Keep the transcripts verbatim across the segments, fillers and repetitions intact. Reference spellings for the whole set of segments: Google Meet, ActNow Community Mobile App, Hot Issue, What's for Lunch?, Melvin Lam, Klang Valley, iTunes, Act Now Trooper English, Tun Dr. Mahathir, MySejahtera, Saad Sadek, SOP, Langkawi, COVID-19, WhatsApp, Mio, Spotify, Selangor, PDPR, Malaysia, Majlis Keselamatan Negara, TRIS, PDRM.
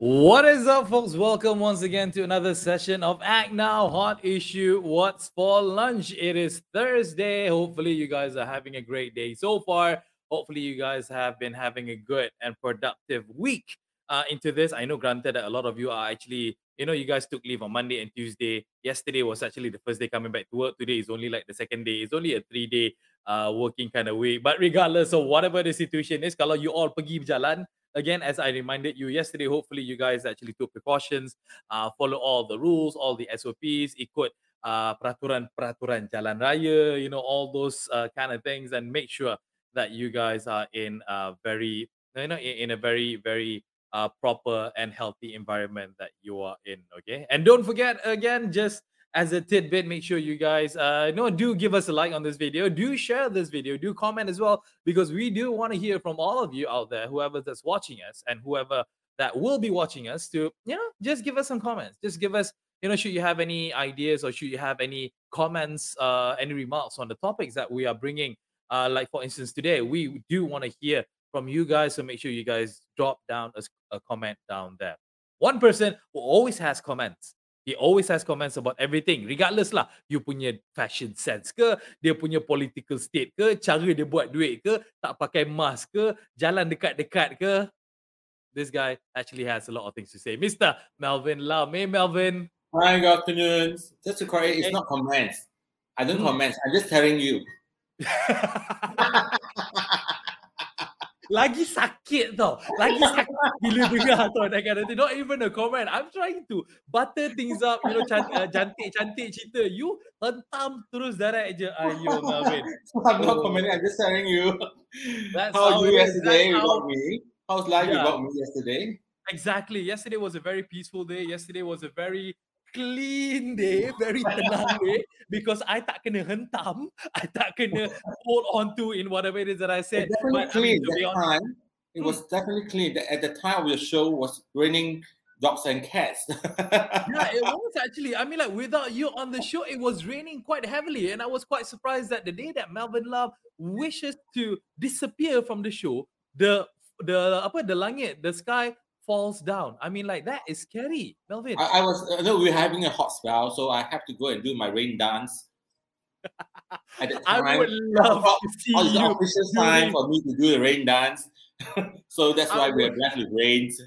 What is up, folks? Welcome once again to another session of Act Now Hot Issue, What's for Lunch? It is Thursday. Hopefully, you guys are having a great day so far. Hopefully, you guys have been having a good and productive week uh, into this. I know, granted, that a lot of you are actually, you know, you guys took leave on Monday and Tuesday. Yesterday was actually the first day coming back to work. Today is only like the second day. It's only a three-day uh, working kind of week. But regardless of whatever the situation is, kalau you all pergi berjalan, again, as I reminded you yesterday, hopefully you guys actually took precautions, uh, follow all the rules, all the S O Ps, ikut uh, peraturan-peraturan jalan raya, you know, all those uh, kind of things, and make sure that you guys are in a very, you know, in a very, very uh, proper and healthy environment that you are in, okay? And don't forget, again, just as a tidbit, make sure you guys uh, no, do give us a like on this video. Do share this video. Do comment as well, because we do want to hear from all of you out there, whoever that's watching us and whoever that will be watching us, to, you know, just give us some comments. Just give us, you know, should you have any ideas or should you have any comments, uh, any remarks on the topics that we are bringing. Uh, like, for instance, today, we do want to hear from you guys. So make sure you guys drop down a, a comment down there. One person who always has comments. He always has comments about everything, regardless lah, you punya fashion sense ke, dia punya political state ke, cara dia buat duit ke, tak pakai mask ke, jalan dekat-dekat ke. This guy actually has a lot of things to say. Mister Melvin Lam. Hey, Melvin. Hi, good afternoon. Just to correct, it's not comments. I don't hmm. comment. I'm just telling you. Lagi sakit tau. Lagi sakit bila dengar tau. Not even a comment. I'm trying to butter things up. You know, cantik-cantik cerita. You hentam terus darah je. Ayo, Melvin. I'm not commenting. I'm just telling you. That's how you yesterday without me. How's life yeah. without me yesterday? Exactly. Yesterday was a very peaceful day. Yesterday was a very clean day, very tenang day, because I tak kena hentam, I tak kena hold on to in whatever it is that I said. It but clean I mean, that time, it was definitely clean. At the time of the show was raining dogs and cats. Yeah, it was actually. I mean, like, without you on the show, it was raining quite heavily, and I was quite surprised that the day that Melvin Love wishes to disappear from the show, the the apa the langit, the sky falls down. I mean, like, that is scary, Melvin. I, I was, uh, no, we were having a hot spell, so I have to go and do my rain dance. I would love all, to see all you. It's the official time for me to do the rain dance. So that's I why would, we are blessed with rains.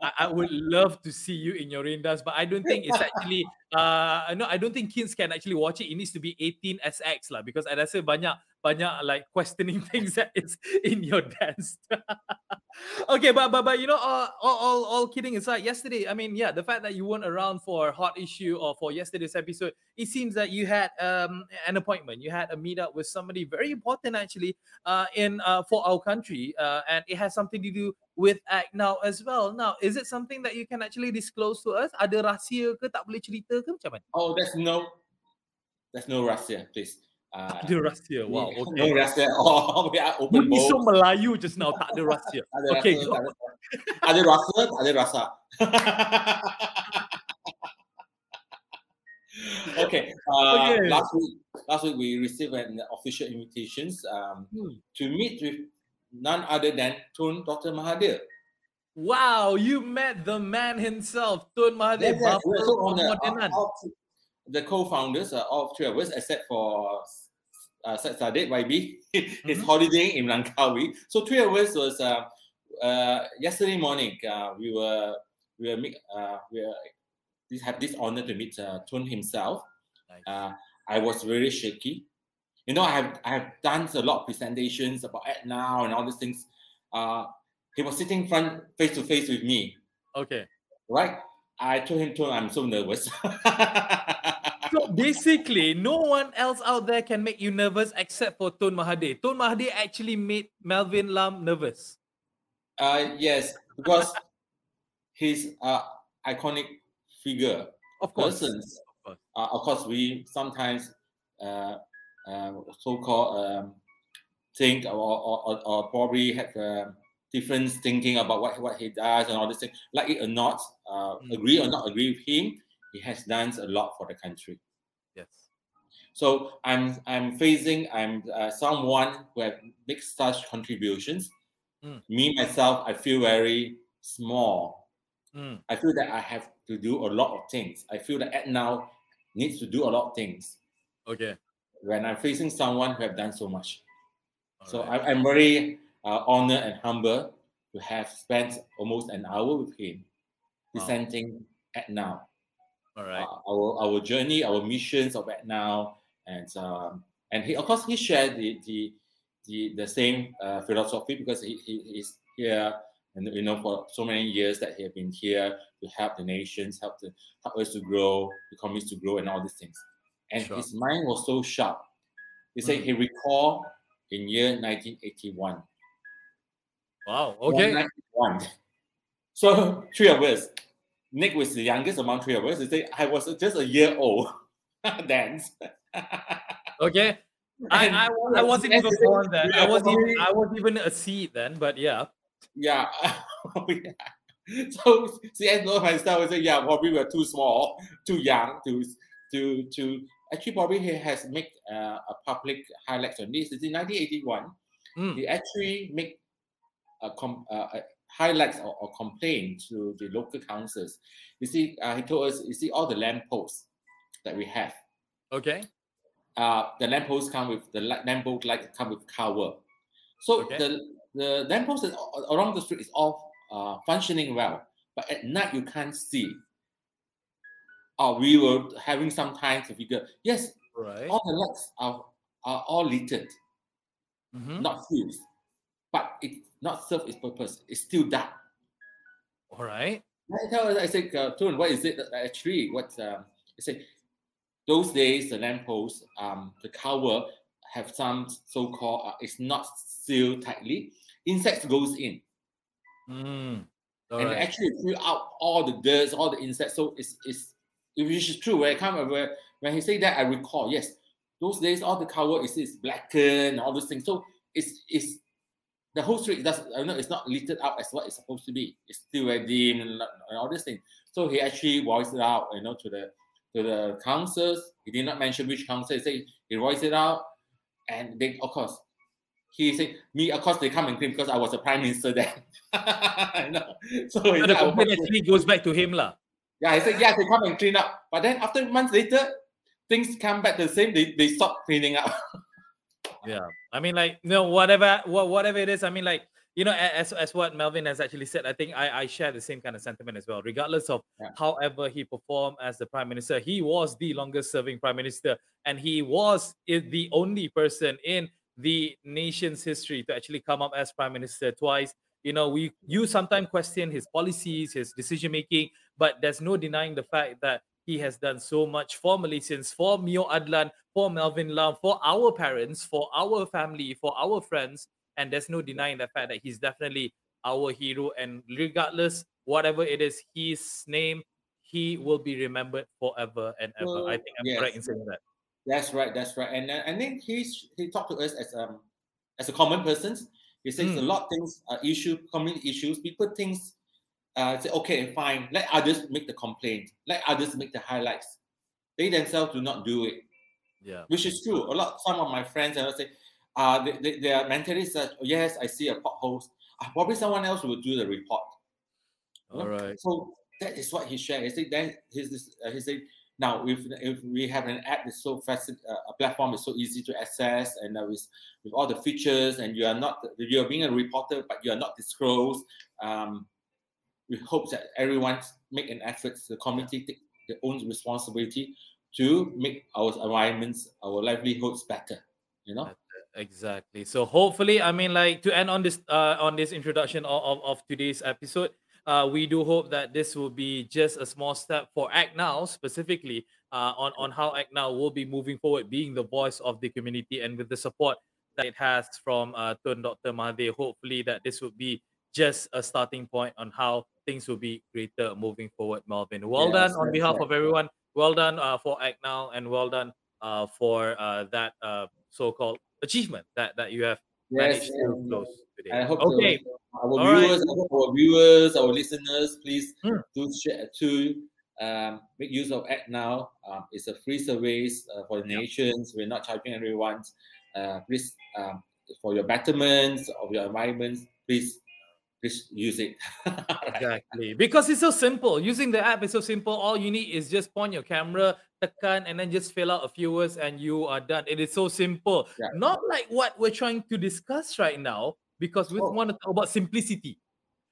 I, I would love to see you in your rain dance, but I don't think it's actually, uh, no, I don't think kids can actually watch it. It needs to be eighteen S X lah, because I rasa banyak, banyak like questioning things that is in your dance. Okay, but but but you know, uh, all all all kidding aside, yesterday, I mean, yeah, the fact that you weren't around for Hot Issue or for yesterday's episode, it seems that you had um an appointment, you had a meetup with somebody very important actually, uh, in uh for our country, uh, and it has something to do with Act Now as well. Now, is it something that you can actually disclose to us? Ada rahsia ke, tak boleh cerita ke, macam mana? Oh, that's no, that's no rahsia, please. Uh, tak ada rahsia. Wow. Okay. No rahsia at all. We are open bowl. You so Melayu just now. Tak ada rahsia. Ada okay. Rahsia, go. Ada rahsia, tak ada rasa. Okay. Uh, okay. Last week, last week we received an official invitations um, hmm. to meet with none other than Tun Doctor Mahathir. Wow, you met the man himself, Tun Mahathir. Yes, yes. So on the, on, all, the co-founders are all three of us, except for Uh, Saad Sadek, Y B, his mm-hmm. holiday in Langkawi. So three of us was uh, uh, yesterday morning. Uh, we were we were uh, we were, we have this honor to meet uh, Tun himself. Nice. Uh, I was very shaky. You know, I have I have done a lot of presentations about Act Now and all these things. Uh, he was sitting front face to face with me. Okay. Right. I told him, Tun, I'm so nervous. So basically, no one else out there can make you nervous except for Tun Mahathir. Tun Mahathir actually made Melvin Lam nervous. Uh, yes, because he's an uh, iconic figure. Of course. Persons, of course. Uh, of course, we sometimes uh, uh, so-called um, think or, or, or probably have a different thinking about what, what he does and all this thing. Like it or not, uh, mm-hmm. agree or not agree with him, he has done a lot for the country. Yes. So I'm I'm facing I'm uh, someone who have made such contributions. Mm. Me myself, I feel very small. Mm. I feel that I have to do a lot of things. I feel that ActNow needs to do a lot of things. Okay. When I'm facing someone who have done so much, All so right. I, I'm very uh, honored and humble to have spent almost an hour with him, presenting wow. ActNow. All right. Uh, our our journey, our missions of ActNow, and um, and he of course he shared the the the, the same uh, philosophy because he he is here and you know for so many years that he has been here to help the nations, help the help us to grow, the communities to grow, and all these things. And sure. his mind was so sharp. He said mm. he recalled in year nineteen eighty-one. Wow. Okay. nineteen eighty-one. So three of us. Nick was the youngest among three of us. He said, I was just a year old then. Okay. I, I, I wasn't even born then. I wasn't even, I wasn't even a seed then, but yeah. Yeah. So see, I know myself, I said, yeah, probably we were too small, too young, to to to actually probably he has made uh, a public highlights on this. It's in nineteen eighty-one. Mm. He actually made a com uh, a, highlights or, or complain to the local councils. You see, uh, he told us, you see all the lampposts that we have. Okay. Uh, the lampposts come with, the lamppost light come with cover. So okay. the, the lampposts around the street is all uh, functioning well, but at night you can't see. Oh, we were having some time to figure, yes, right. all the lights are, are all littered, mm-hmm. not fused, but it not serve its purpose. It's still dark. All right. I tell I said, uh, Tun, what is it actually? What uh, I said, those days the lampposts, um, the cover have some so-called uh, it's not sealed tightly. Insects goes in, mm. all and right. actually fill out all the dirt, all the insects. So it's it's which is true. When I come over, when he said that, I recall yes, those days all the cover is is blackened, all those things. So it's it's. The whole street does I know it's not littered up as what it's supposed to be. It's still very dim and all these things. So he actually voiced it out, you know, to the to the councils. He did not mention which council. He said he voiced it out, and they of course he said me. Of course they come and claim because I was a prime minister then. No. So, so the complaint actually goes back to him lah. Yeah, he said yeah they come and clean up, but then after months later, things come back the same. They they stop cleaning up. Yeah, I mean, like, you know, whatever, whatever it is, I mean, like, you know, as as what Melvin has actually said, I think I, I share the same kind of sentiment as well. Regardless of yeah. however he performed as the Prime Minister, he was the longest serving Prime Minister, and he was the only person in the nation's history to actually come up as Prime Minister twice. You know, we you sometimes question his policies, his decision making, but there's no denying the fact that he has done so much for Malaysians, for Mio Adlan, for Melvin Lam, for our parents, for our family, for our friends. And there's no denying the fact that he's definitely our hero. And regardless, whatever it is, his name, he will be remembered forever and ever. Well, I think I'm yes. right in saying that. That's right. That's right. And uh, I think he's, he talked to us as, um, as a common person. He says mm. a lot of things, uh, issue, community issues, people things. Uh, say, okay, fine, let others make the complaint. Let others make the highlights. They themselves do not do it. Yeah. Which is true. A lot, some of my friends, I would say, uh, they, they, their mentality says, oh, yes, I see a pothole. Uh, probably someone else will do the report. All you know? Right. So that is what he shared. He said, then he's, uh, he said, now, if if we have an app that's so fast, uh, a platform is so easy to access, and uh, with, with all the features, and you are not, you're being a reporter, but you are not disclosed. Um, We hope that everyone make an effort, the community take their own responsibility to make our environments, our livelihoods better, you know? Exactly. So hopefully, I mean, like, to end on this uh, on this introduction of, of, of today's episode, uh, we do hope that this will be just a small step for ActNow specifically uh, on, on how ActNow will be moving forward, being the voice of the community, and with the support that it has from uh, Tun Doctor Mahathir, hopefully that this would be just a starting point on how things will be greater moving forward, Melvin. Well yeah, done on behalf right. of everyone well done uh, for Act Now, and well done uh, for uh, that uh, so-called achievement that, that you have yes, managed to close today. I hope okay. so. Our All viewers, right. I hope our viewers, our listeners, please hmm. do share to um, make use of Act Now. Um, it's a free service uh, for the yep. nations. We're not charging everyone. Uh, please, um, for your betterments of your environment, please. Just use it. Exactly. Because it's so simple. Using the app is so simple. All you need is just point your camera, tekan, and then just fill out a few words and you are done. It is so simple. Yeah. Not like what we're trying to discuss right now, because we oh. want to talk about simplicity.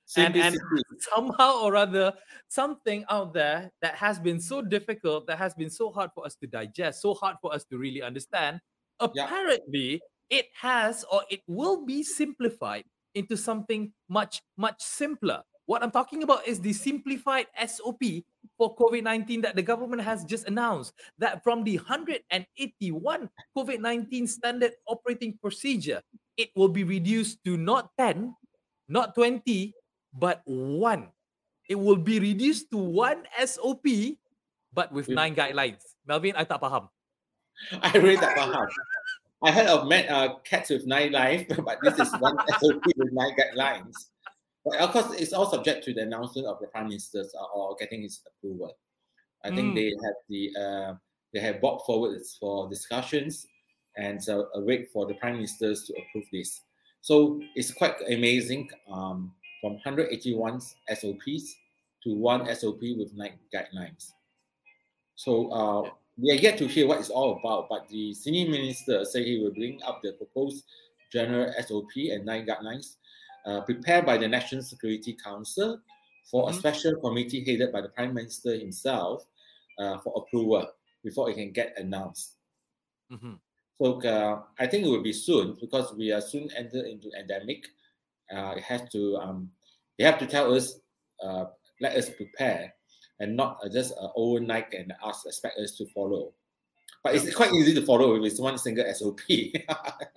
simplicity. And, and somehow or other, something out there that has been so difficult, that has been so hard for us to digest, so hard for us to really understand, apparently yeah. it has or it will be simplified into something much, much simpler. What I'm talking about is the simplified S O P for COVID nineteen that the government has just announced, that from the one hundred eighty-one COVID nineteen standard operating procedure, it will be reduced to not ten, not twenty, but one. It will be reduced to one S O P, but with nine guidelines. Melvin, I tak faham. I really tak faham. I heard of men, uh, cats with nine lives, but this is one S O P with nine guidelines. But of course, it's all subject to the announcement of the Prime Minister's uh, or getting his approval. I mm. think they have the uh, they have brought forward for discussions and uh, wait for the Prime Ministers to approve this. So it's quite amazing um, from one hundred eighty-one S O Ps to one S O P with nine guidelines. So. Uh, We are yet to hear what it's all about, but the senior minister said he will bring up the proposed general S O P and nine guidelines uh, prepared by the National Security Council for mm-hmm. a special committee headed by the Prime Minister himself uh, for approval before it can get announced. Mm-hmm. So uh, I think it will be soon, because we are soon enter into endemic. Uh, it has to. Um, they have to tell us, uh, let us prepare. And not just uh, overnight and ask, expect us to follow. But it's quite easy to follow if it's one single S O P.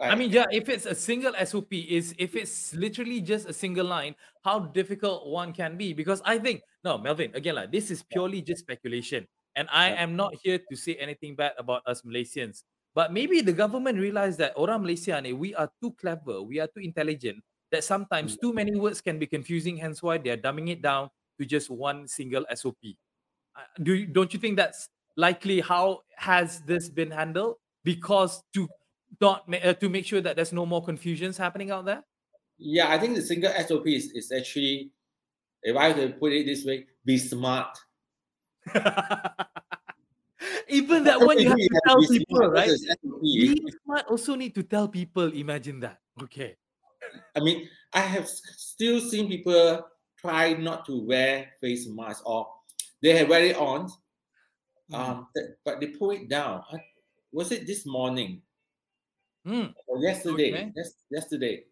I mean, yeah, if it's a single S O P, is if it's literally just a single line, how difficult one can be. Because I think, no, Melvin, again, like, this is purely just speculation. And I yeah. am not here to say anything bad about us Malaysians. But maybe the government realized that orang Malaysia, we are too clever, we are too intelligent, that sometimes too many words can be confusing, hence why they are dumbing it down to just one single S O P. Uh, do don't you think that's likely how has this been handled? Because to not ma- uh, to make sure that there's no more confusions happening out there. Yeah, I think the single S O P is, is actually, if I could put it this way, be smart. Even that one you have to tell people, right? Be smart also need to tell people. Imagine that. Okay. I mean, I have still seen people try not to wear face masks, or they have wear it on, um, mm. but they pull it down. Was it this morning mm. or yesterday? Okay. Yes, yesterday.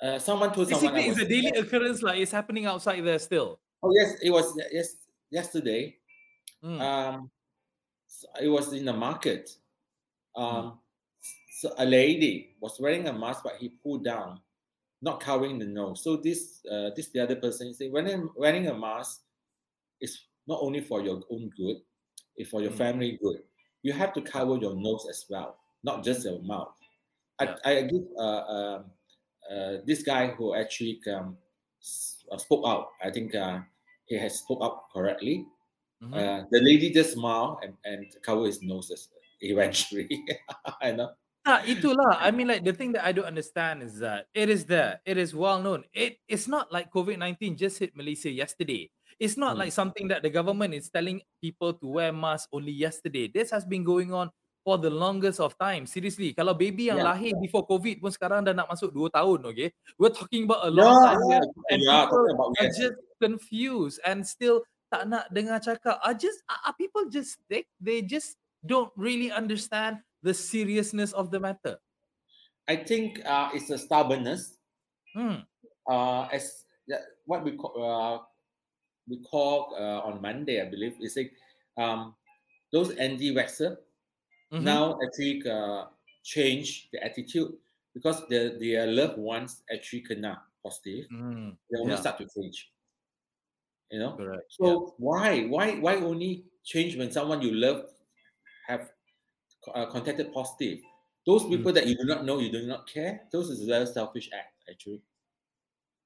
Uh, someone told someone. Basically, it's a daily occurrence. Like, it's happening outside there still. Oh yes, it was yes yesterday. Mm. Um, so it was in the market. Um, mm. so a lady was wearing a mask, but he pulled down, not covering the nose. So this, uh, this the other person say, when I'm wearing a mask, it's not only for your own good, it's for your mm. family good. You have to cover your nose as well, not just your mouth. Yeah. I, I give uh, uh, uh, this guy who actually um, spoke out. I think uh, he has spoke up correctly. Mm-hmm. Uh, the lady just smiled and, and covered his nose eventually. I know. Ah, itulah. I mean, like, the thing that I don't understand is that it is there. It is well known. It It's not like COVID nineteen just hit Malaysia yesterday. It's not mm. like something that the government is telling people to wear masks only yesterday. This has been going on for the longest of time. Seriously, kalau baby yang yeah. lahir before COVID pun sekarang dah nak masuk two tahun, okay? We're talking about a long yeah, time. Yeah. And yeah, people about are that. Just confused and still tak nak dengar cakap. Are, just, are people just sick? They just don't really understand the seriousness of the matter. I think uh, it's a stubbornness. Mm. Uh, as uh, what we call, uh, we call uh, on Monday, I believe, is like um, those anti-vaxxer mm-hmm. now actually uh, change the attitude because the, their loved ones actually kena positive. Mm. They only yeah. start to change. You know. Correct. So yeah. why, why, why only change when someone you love have uh, contacted positive. Those people mm. that you do not know, you do not care, those is a very selfish act, actually.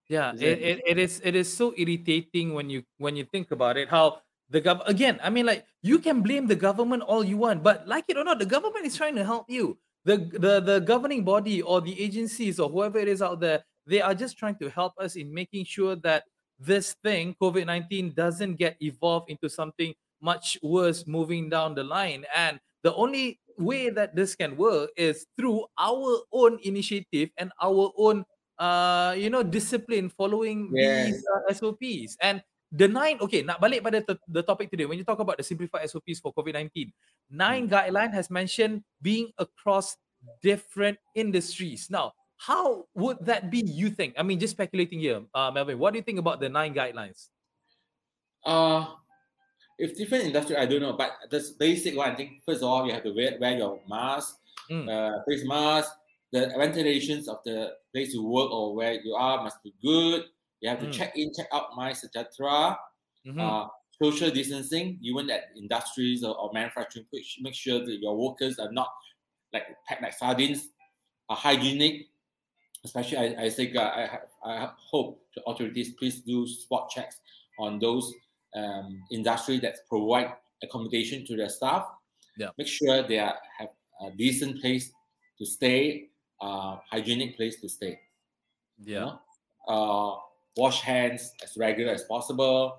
Yeah, is it, it, it is it is so irritating when you when you think about it, how the government, again, I mean, like, you can blame the government all you want, but like it or not, the government is trying to help you. The, the, the governing body or the agencies or whoever it is out there, they are just trying to help us in making sure that this thing, COVID nineteen, doesn't get evolved into something much worse moving down the line. And the only way that this can work is through our own initiative and our own, uh, you know, discipline following yes. these uh, S O Ps. And the nine, okay, nak balik pada t- the topic today. When you talk about the simplified S O Ps for COVID nineteen, nine mm. guideline has mentioned being across different industries. Now, how would that be, you think? I mean, just speculating here, uh, Melvin, what do you think about the nine guidelines? Uh, if different industry, I don't know, but the basic one, I think, first of all, you have to wear, wear your mask, mm. uh, face mask, the ventilations of the place you work or where you are must be good. You have to mm. check in, check out MySejahtera, mm-hmm. uh, social distancing, even at industries or, or manufacturing, make sure that your workers are not like packed like sardines, are hygienic. Especially, I, I think, uh, I, I hope the authorities please do spot checks on those um, industries that provide accommodation to their staff. Yeah. Make sure they are, have a decent place to stay, uh, hygienic place to stay. Yeah. You know? uh, Wash hands as regular as possible.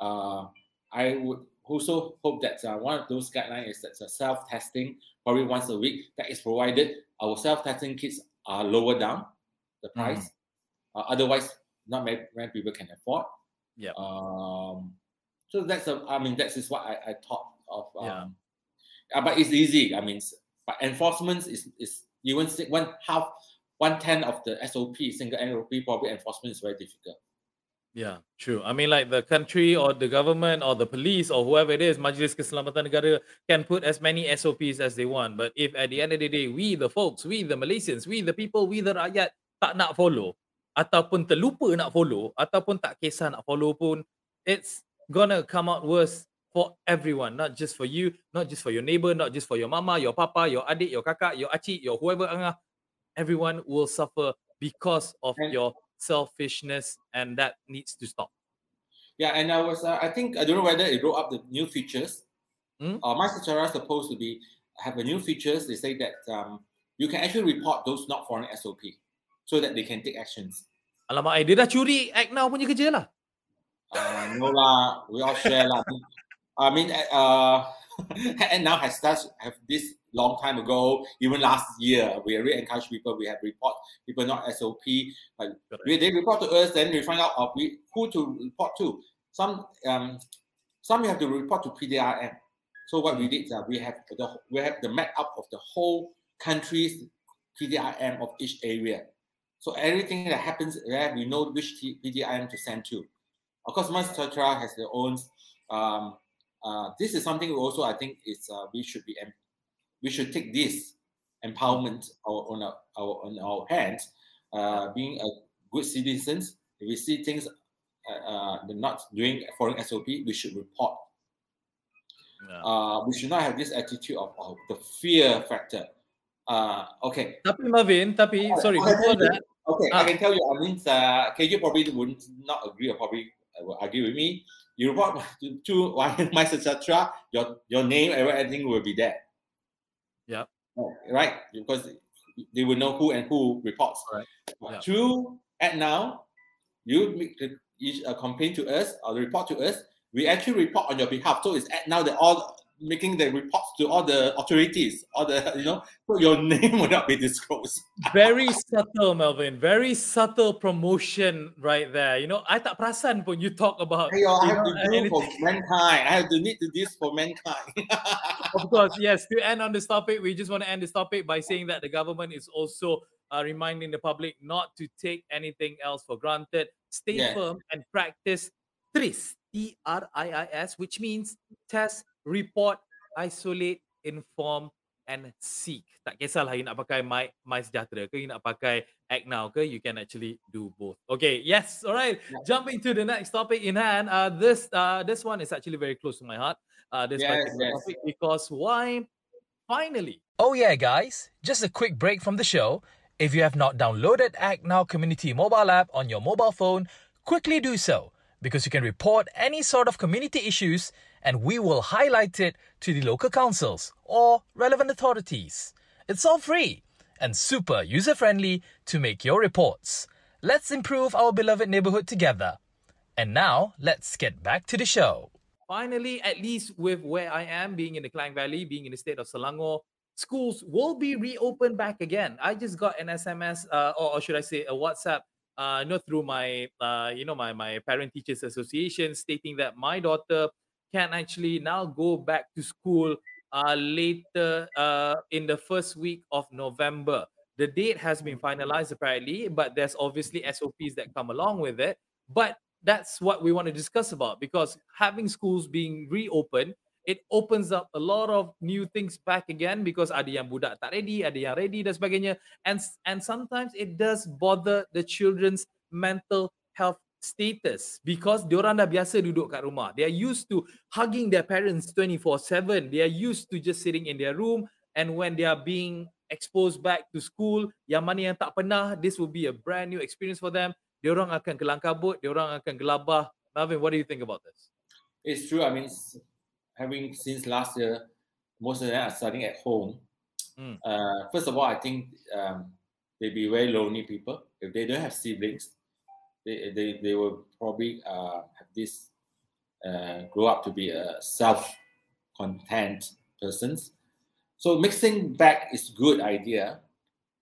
Uh, I would also hope that uh, one of those guidelines is that uh, self-testing, probably once a week, that is provided. Our self-testing kits are lower down the price. Mm. Uh, otherwise, not many, many people can afford. Yeah. Um, so that's a, I mean, that's is what I, I thought of. Um, yeah. But it's easy. I mean, but enforcement is is even one half. One tenth of the S O P, single S O P, probably enforcement is very difficult. Yeah, true. I mean, like the country or the government or the police or whoever it is, Majlis Keselamatan Negara, can put as many S O Ps as they want. But if at the end of the day, we the folks, we the Malaysians, we the people, we the rakyat tak nak follow, ataupun terlupa nak follow, ataupun tak kisah nak follow pun, it's gonna come out worse for everyone, not just for you, not just for your neighbor, not just for your mama, your papa, your adik, your kakak, your acik, your whoever angah. Everyone will suffer because of and, your selfishness, and that needs to stop. Yeah, and I was, uh, I think, I don't know whether it wrote up the new features. Mm? Uh, MySejahtera is supposed to be, have a new features. They say that um, you can actually report those not foreign S O P so that they can take actions. Alamak, dia dah curi Act Now punya kerja lah. Uh, no lah, we all share lah. I mean, uh, Act Now has started, have this long time ago, even last year, we really encourage people. We have report people not S O P, but we, they report to us. Then we find out of we, who to report to. Some, um, some you have to report to P D R M. So what we did is that we have the we have the map up of the whole country's P D R M of each area. So everything that happens there, we know which P D R M to send to. Of course, MySejahtera has their own. Um, uh, this is something we also I think is uh, we should be. Em- We should take this empowerment on our, our, on our hands, uh, being a good citizens. If we see things uh, uh, not doing foreign S O P, we should report. Yeah. Uh, we should not have this attitude of, of the fear factor. Uh, okay. Tapi Marvin, tapi oh, sorry. Before that, okay, ah. I can tell you. I mean, uh, K J probably would not agree or probably will argue with me. You report to, to MySejahtera, your your name, everything will be there. Yeah. Right, because they will know who and who reports. Right. Yeah. True. At now, you make the, a complaint to us or report to us. We actually report on your behalf. So it's at now they're all making the reports to all the authorities, all the you know. So your name will not be disclosed. Very subtle, Melvin. Very subtle promotion right there. You know, I tak perasan pun you talk about. Hey, yo, I have know, to do anything. For mankind. I have to need to do this for mankind. Of course, yes. To end on this topic, we just want to end this topic by saying that the government is also uh, reminding the public not to take anything else for granted. Stay yes. firm and practice TRIS, T R I I S, which means test, report, isolate, inform and seek. Tak kisahlah you nak pakai My, MySejahtera ke, you nak pakai Act Now ke, you can actually do both. Okay, yes, all right. Yeah. Jumping to the next topic in hand. Uh, this uh, this one is actually very close to my heart. uh, this yes, particular yes. topic, because why? Finally. Oh yeah, guys, just a quick break from the show. If you have not downloaded ActNow Community Mobile App on your mobile phone, quickly do so, because you can report any sort of community issues and we will highlight it to the local councils or relevant authorities. It's all free and super user-friendly to make your reports. Let's improve our beloved neighborhood together. And now, let's get back to the show. Finally, at least with where I am, being in the Klang Valley, being in the state of Selangor, schools will be reopened back again. I just got an S M S, uh, or, or should I say a WhatsApp, uh, you know, through my, uh, you know, my, my Parent-Teachers Association, stating that my daughter can actually now go back to school uh, later uh, in the first week of November. The date has been finalized apparently, but there's obviously S O Ps that come along with it. But that's what we want to discuss about, because having schools being reopened, it opens up a lot of new things back again, because ada yang budak tak ready, ada yang ready dan sebagainya. And, and sometimes it does bother the children's mental health status, because diorang dah biasa duduk kat rumah. They are used to hugging their parents twenty-four seven. They are used to just sitting in their room. And when they are being exposed back to school, yang mana yang tak pernah, this will be a brand new experience for them. Diorang akan kelang kabut, diorang akan gelabah. Melvin, what do you think about this? It's true. I mean, having since last year, most of them are studying at home. Mm. Uh, first of all, I think um, they'd be very lonely people. If they don't have siblings, they they, they will probably uh, have this uh, grow up to be a self-content persons. So mixing back is a good idea,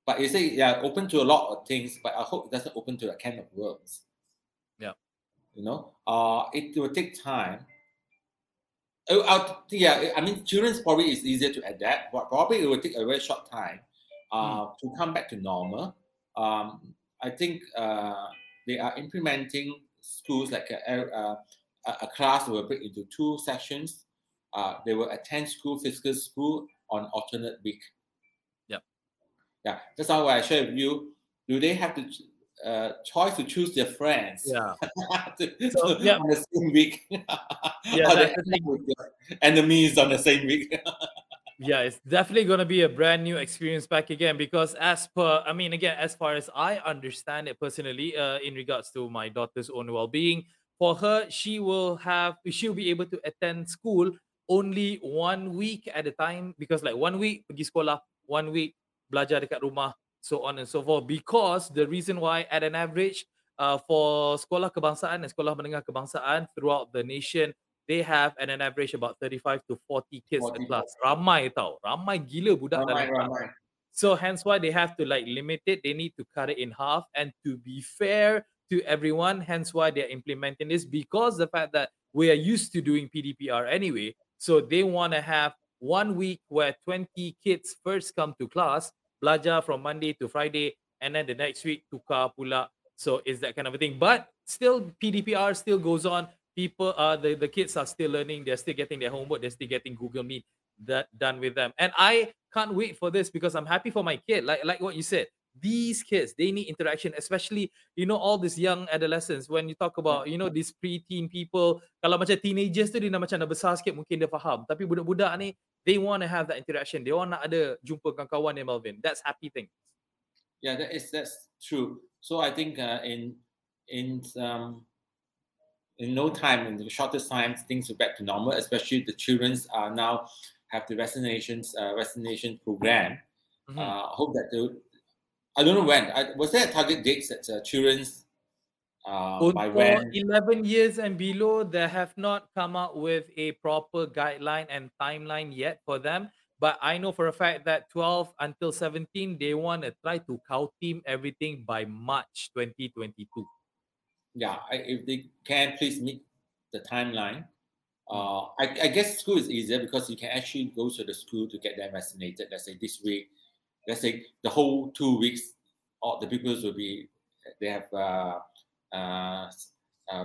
but you say yeah, open to a lot of things. But I hope it doesn't open to a can of worms. Yeah, you know, uh, it will take time. I'll, yeah, I mean, children's probably is easier to adapt, but probably it will take a very short time uh, mm. to come back to normal. Um, I think uh, they are implementing schools like a, a, a class will break into two sessions. Uh, they will attend school, physical school on alternate week. Yeah, yeah. That's how I share with you. Do they have to uh, choice to choose their friends? Yeah. to, so, yeah. On the same week. Yeah, enemies on the same week. Yeah, it's definitely going to be a brand new experience back again, because as per, I mean, again, as far as I understand it personally, uh, in regards to my daughter's own well-being, for her, she will have, she'll be able to attend school only one week at a time, because like one week pergi sekolah, one week belajar dekat rumah, so on and so forth. Because the reason why at an average uh, for sekolah kebangsaan and sekolah menengah kebangsaan throughout the nation, they have at an average about thirty-five to forty kids forty. A class. Ramai tau. Ramai gila budak ramai, dalam ramai. Class. So hence why they have to like limit it. They need to cut it in half. And to be fair to everyone, hence why they're implementing this, because the fact that we are used to doing P D P R anyway. So they want to have one week where twenty kids first come to class, belajar from Monday to Friday, and then the next week tukar pula. So it's that kind of a thing. But still P D P R still goes on. People, uh, the, the kids are still learning. They're still getting their homework. They're still getting Google Meet that done with them. And I can't wait for this, because I'm happy for my kid. Like like what you said, these kids, they need interaction, especially, you know, all these young adolescents. When you talk about, you know, these preteen people, kalau macam teenagers tu, dia macam dah besar sikit, mungkin dia faham. Tapi budak-budak ni, they want to have that interaction. They want nak ada jumpa kawan-kawan ni, Melvin. That's happy thing. Yeah, that is, that's true. So I think uh, in, in, um, in no time, in the shortest time, things are back to normal, especially the children's are now have the vaccinations, uh, vaccination program. Mm-hmm. Uh, I hope that they would, I don't know when. I, was there a target date that uh, children's uh, by when? eleven years and below, they have not come up with a proper guideline and timeline yet for them. But I know for a fact that twelve until seventeen, they want to try to cow team everything by March twenty twenty-two. Yeah, I, if they can, please meet the timeline. Uh, I, I guess school is easier, because you can actually go to the school to get them vaccinated. Let's say this week, let's say the whole two weeks, all the pupils will be, they have uh, uh, uh,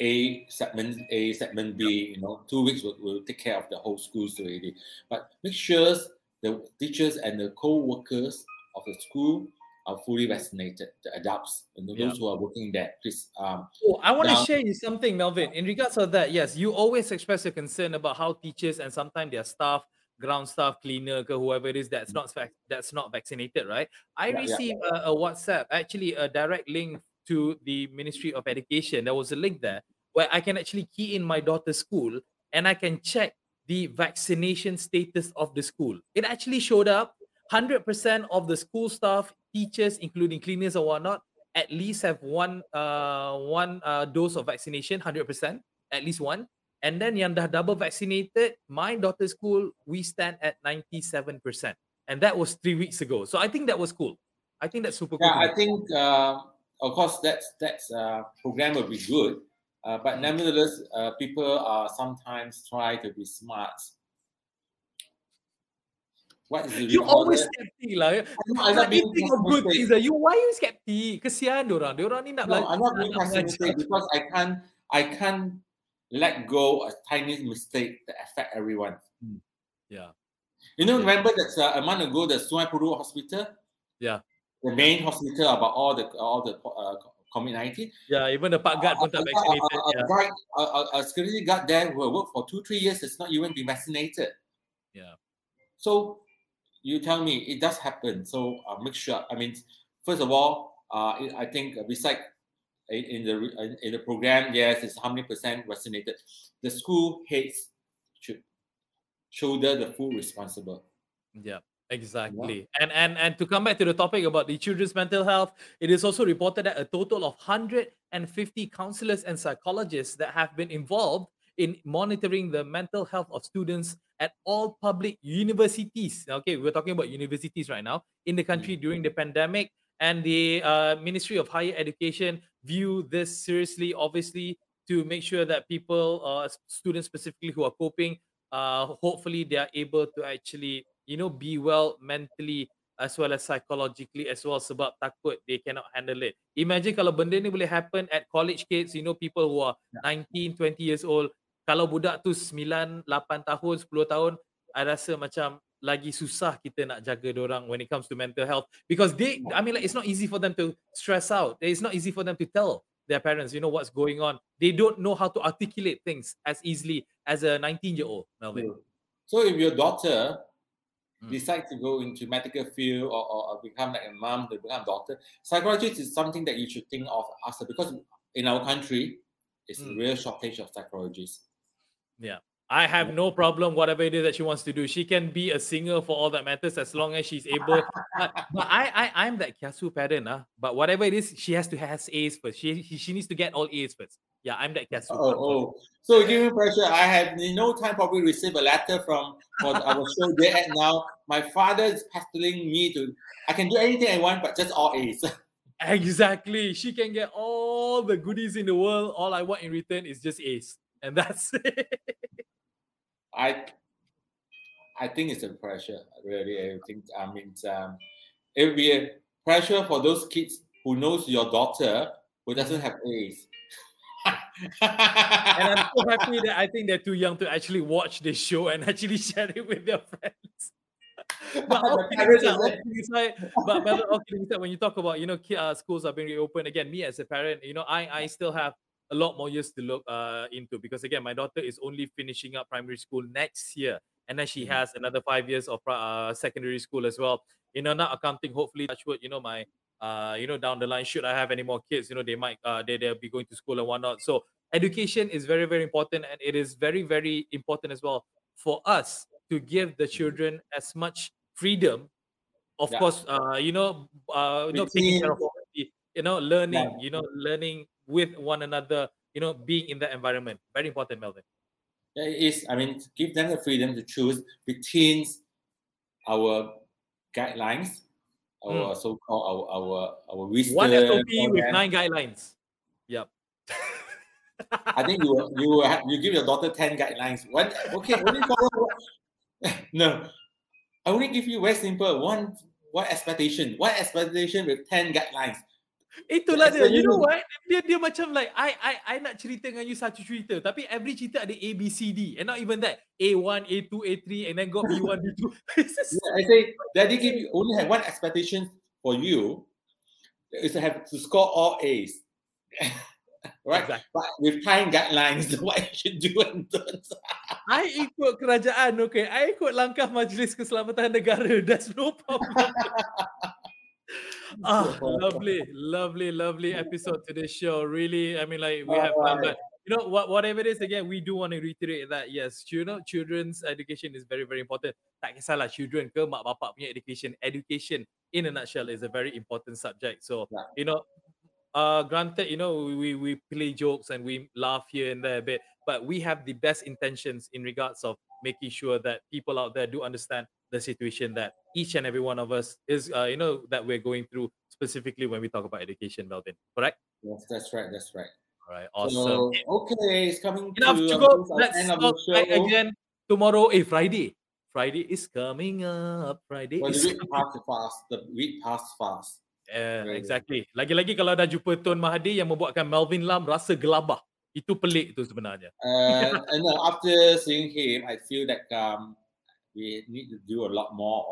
A segment A, segment B, you know, two weeks will, will take care of the whole schools already. But make sure the teachers and the co-workers of the school uh, fully vaccinated, the adults, and those yeah. who are working there. Please. Um, oh, I want to share you something, Melvin. In regards to that, yes, you always express your concern about how teachers and sometimes their staff, ground staff, cleaner, whoever it is that's not fac- that's not vaccinated, right? I yeah, received yeah, yeah. A, a WhatsApp, actually a direct link to the Ministry of Education. There was a link there where I can actually key in my daughter's school and I can check the vaccination status of the school. It actually showed up one hundred percent of the school staff, teachers, including cleaners and whatnot, at least have one uh, one uh, dose of vaccination, one hundred percent, at least one. And then yang dah double vaccinated, my daughter's school, we stand at ninety-seven percent. And that was three weeks ago. So I think that was cool. I think that's super cool. Yeah, I think, uh, of course, that's that's uh, program will be good. Uh, but nevertheless, uh, people are sometimes try to be smart. What is it? You always skeptic lah. I'm not being pessimistic. You why are you skeptic? Kesian dorang. Dorang ni nak. No, I'm not being pessimistic because I can't. I can't let go a tiny mistake that affect everyone. Hmm. Yeah. You know, yeah. remember that uh, a month ago, the Sungai Peru Hospital. Yeah. The main hospital about all the all the. Uh, COVID nineteen. Yeah, even the park guard uh, was not vaccinated. A, a, yeah. guard, a, a, a security guard there who worked for two, three years has not even been vaccinated. Yeah. So, you tell me, it does happen. So, uh, make sure. I mean, first of all, uh, I think besides in the in the program, yes, it's how many percent vaccinated. The school heads should shoulder the full responsibility. Yeah. Exactly. Yeah. And, and and to come back to the topic about the children's mental health, it is also reported that a total of one hundred fifty counselors and psychologists that have been involved in monitoring the mental health of students at all public universities. Okay, we're talking about universities right now in the country during the pandemic. And the uh, Ministry of Higher Education view this seriously, obviously, to make sure that people, uh, students specifically who are coping, uh, hopefully they are able to actually you know, be well mentally as well as psychologically as well sebab takut they cannot handle it. Imagine kalau benda ni boleh happen at college kids, you know, people who are nineteen, twenty years old. Kalau budak tu nine, eight tahun, ten tahun, I rasa macam lagi susah kita nak jaga dorang when it comes to mental health. Because they, I mean, like it's not easy for them to stress out. It's not easy for them to tell their parents, you know, what's going on. They don't know how to articulate things as easily as a nineteen-year-old, Melvin. So if your daughter Mm. decide to go into medical field or, or, or become like a mom, to become a doctor, psychologist is something that you should think of after because in our country, it's mm. a real shortage of psychologists. Yeah. I have no problem, whatever it is that she wants to do. She can be a singer for all that matters as long as she's able. But, but I, I, I'm that kiasu parent. Huh? But whatever it is, she has to have A's first. She she needs to get all A's first. Yeah, I'm that kiasu. Oh, oh. So giving pressure, I have in no time probably received a letter from for our show day at now. My father is pestering me to, I can do anything I want, but just all A's. Exactly. She can get all the goodies in the world. All I want in return is just A's. And that's it. I I think it's a pressure, really. I think I mean um, it will be a pressure for those kids who knows your daughter who doesn't have A's. And I'm so happy that I think they're too young to actually watch this show and actually share it with their friends. But when you talk about you know uh, schools are being reopened again, me as a parent, you know, I I still have a lot more years to look uh, into because again, my daughter is only finishing up primary school next year, and then she has another five years of uh, secondary school as well. You know, not accounting. Hopefully, touch wood. You know, my uh, you know, down the line, should I have any more kids? You know, they might uh, they they'll be going to school and whatnot. So education is very very important, and it is very very important as well for us to give the children as much freedom. Of yeah. course, uh, you know, uh, no taking care of poverty, you know, learning, yeah. you know, learning. with one another, you know, being in the environment. Very important, Melvin. Yeah, it is. I mean, give them the freedom to choose between our guidelines, our mm. so-called our our our wisdom. One S O P with nine guidelines. Yep. I think you will, you will have, you give your daughter ten guidelines. One okay, only follow. No, I only give you very simple one one expectation. One expectation with ten guidelines. Itulah dia. You know what? Dia dia macam like I I I nak cerita dengan you satu cerita, tapi every cerita ada A B C D and not even that A one, A two, A three and then got B one, B two. Yeah, I say daddy give you only have one expectation for you is to have to score all A's. Right? Exactly. But with time guidelines, what you should do and don't. I ikut kerajaan, okay. I ikut langkah Majlis Keselamatan Negara. That's no problem. Ah, lovely, lovely, lovely episode to this show. Really, I mean, like, we have fun, but you know, what, whatever it is, again, we do want to reiterate that, yes, you know, children's education is very, very important. Tak kisahlah children ke mak bapak punya education. Education, in a nutshell, is a very important subject. So, yeah. you know, uh, granted, you know, we, we play jokes and we laugh here and there a bit, but we have the best intentions in regards of making sure that people out there do understand the situation that each and every one of us is, uh, you know, that we're going through, specifically when we talk about education, Melvin. Correct? Yes, that's right. That's right. All right. Awesome. So, okay, it's coming enough to, to go. Let's talk again tomorrow. Eh, Friday. Friday is coming up. Friday well, is the week passed fast. The week passed fast. Yeah, right. Exactly. Lagi-lagi kalau dah jumpa Tun Mahathir yang membuatkan Melvin Lam rasa gelabah. Itu pelik tu sebenarnya. Uh, no, after seeing him, I feel that um, we need to do a lot more.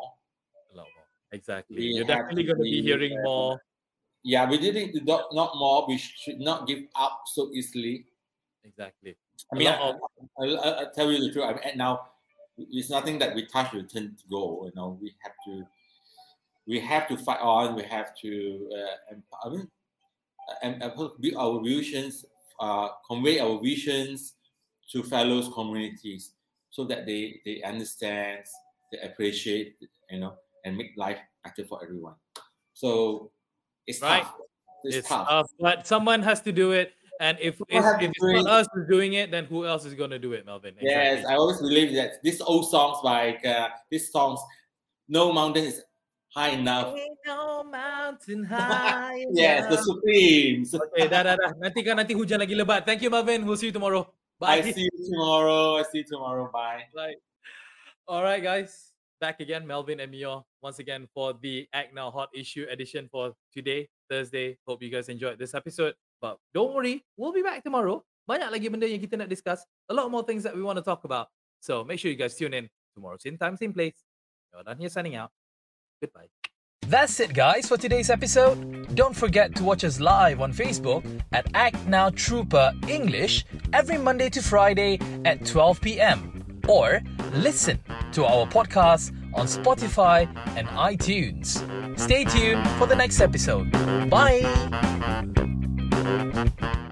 A lot more. Exactly. We You're definitely going to be hearing uh, more. Yeah, we didn't do not, not more. We should not give up so easily. Exactly. I mean, I, I'll, I'll tell you the truth. I mean, now, it's nothing that we touch return to go. You know, we have to, we have to fight on. We have to, uh, I mean, and, and build our visions, uh, convey our visions to fellow communities, so that they, they understand, they appreciate, you know, and make life better for everyone. So it's right. tough. It's, it's tough. tough. But someone has to do it. And if, if, if it's not us who's doing it, then who else is going to do it, Melvin? Exactly. Yes, I always believe that these old songs, like uh, these songs, no mountain is high enough. Ain't no mountain high enough. Yes, the Supremes. Okay, dah, dah, dah. Nanti kan nanti hujan lagi lebat. Thank you, Melvin. We'll see you tomorrow. Bye. I see you tomorrow. I see you tomorrow. Bye. Bye. All right, guys. Back again, Melvin and Mio, once again for the Act Now Hot Issue edition for today, Thursday. Hope you guys enjoyed this episode. But don't worry, we'll be back tomorrow. Banyak lagi benda yang kita nak discuss. A lot more things that we want to talk about. So make sure you guys tune in tomorrow. Same time, same place. You're done here signing out. Goodbye. That's it, guys, for today's episode. Don't forget to watch us live on Facebook at Act Now Trooper English every Monday to Friday at twelve p.m. Or listen to our podcast on Spotify and iTunes. Stay tuned for the next episode. Bye. Thank you.